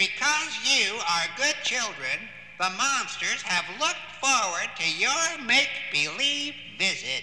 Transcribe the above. Because you are good children, the monsters have looked forward to your make-believe visit.